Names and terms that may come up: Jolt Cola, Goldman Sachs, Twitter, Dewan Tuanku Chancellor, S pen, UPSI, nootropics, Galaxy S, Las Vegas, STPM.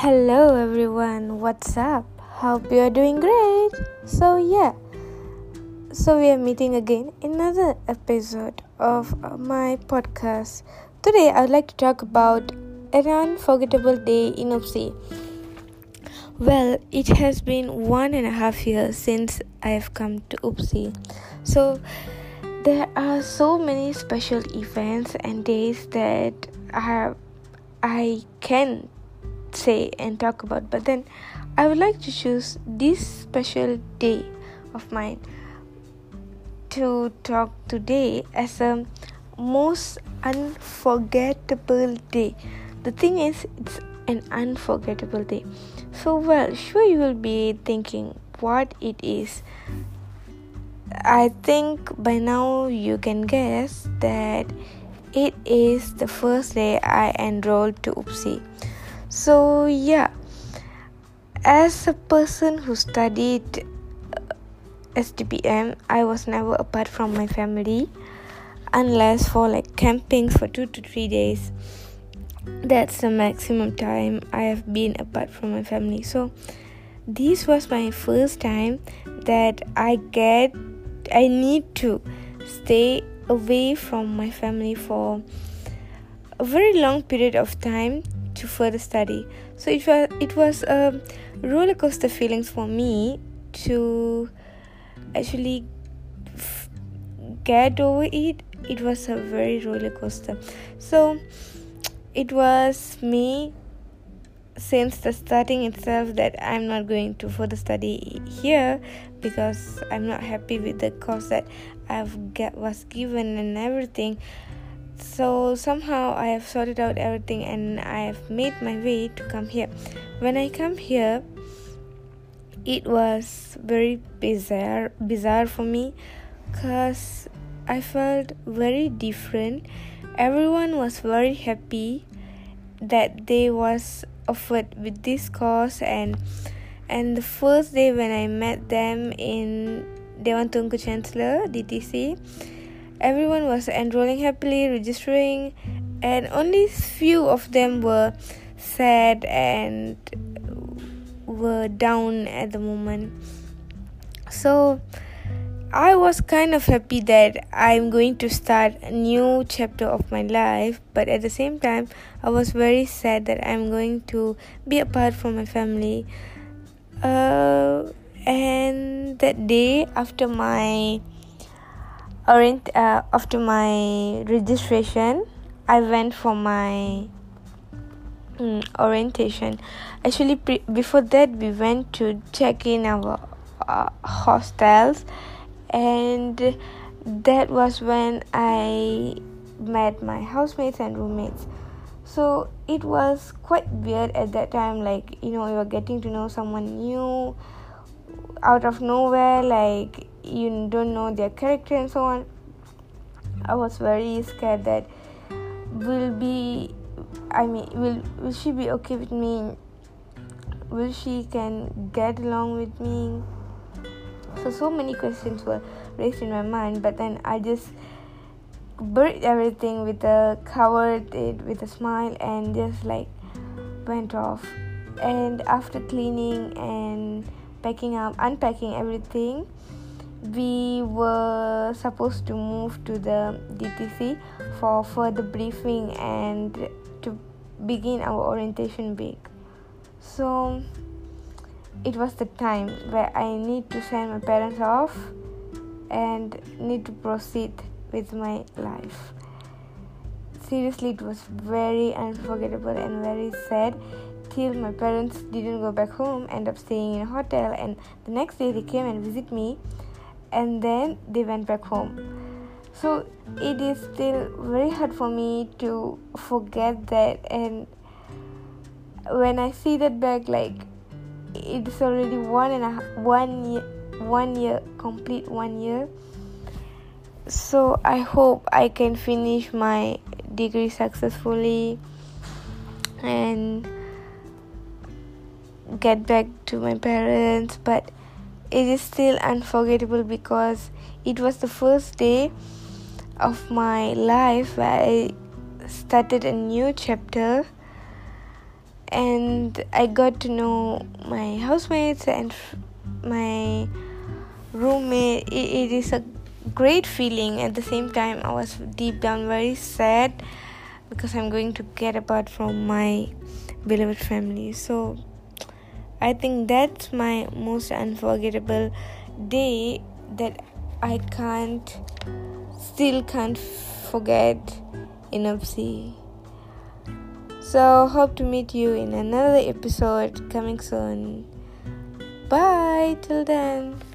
Hello everyone, what's up? Hope you are doing great. So we are meeting again in another episode of my podcast. Today I would like to talk about an unforgettable day in UPSI. Well, it has been 1.5 years since I have come to UPSI. So there are so many special events and days that I can say and talk about, but then I would like to choose this special day of mine to talk today as a most unforgettable day. The thing is, it's an unforgettable day. So well, sure you will be thinking what it is. I think by now you can guess that it is the first day I enrolled to UPSI. So as a person who studied STPM, I was never apart from my family unless for camping for 2 to 3 days. That's the maximum time I have been apart from my family. So this was my first time that I need to stay away from my family for a very long period of time to further study. So it was a roller coaster feelings for me to actually get over it. It was a very roller coaster. So it was me since the starting itself that I'm not going to further study here because I'm not happy with the course that was given and everything. So somehow I have sorted out everything and I have made my way to come here. When I come here, it was very bizarre for me because I felt very different. Everyone was very happy that they was offered with this course, and the first day when I met them in Dewan Tuanku Chancellor, DTC, everyone was enrolling happily, registering, and only few of them were sad and were down at the moment. So I was kind of happy that I'm going to start a new chapter of my life, but at the same time I was very sad that I'm going to be apart from my family. And that day after my registration, I went for my orientation. Actually, before that, we went to check in our hostels, and that was when I met my housemates and roommates. So it was quite weird at that time. You were getting to know someone new out of nowhere, you don't know their character and so on. I was very scared that will she be okay with me? Will she can get along with me? So many questions were raised in my mind, but then I just buried everything covered it with a smile and just went off. And after cleaning and packing up, unpacking everything, we were supposed to move to the DTC for further briefing and to begin our orientation week. So it was the time where I need to send my parents off and need to proceed with my life. Seriously, it was very unforgettable and very sad. Till my parents didn't go back home, end up staying in a hotel, and the next day they came and visit me. And then they went back home. So it is still very hard for me to forget that, and when I see that back, it's already 1 year. So I hope I can finish my degree successfully and get back to my parents, but it is still unforgettable because it was the first day of my life where I started a new chapter and I got to know my housemates and my roommate. It is a great feeling. At the same time, I was deep down very sad because I'm going to get apart from my beloved family. So I think that's my most unforgettable day that I still can't forget in UPSI. So hope to meet you in another episode coming soon. Bye till then.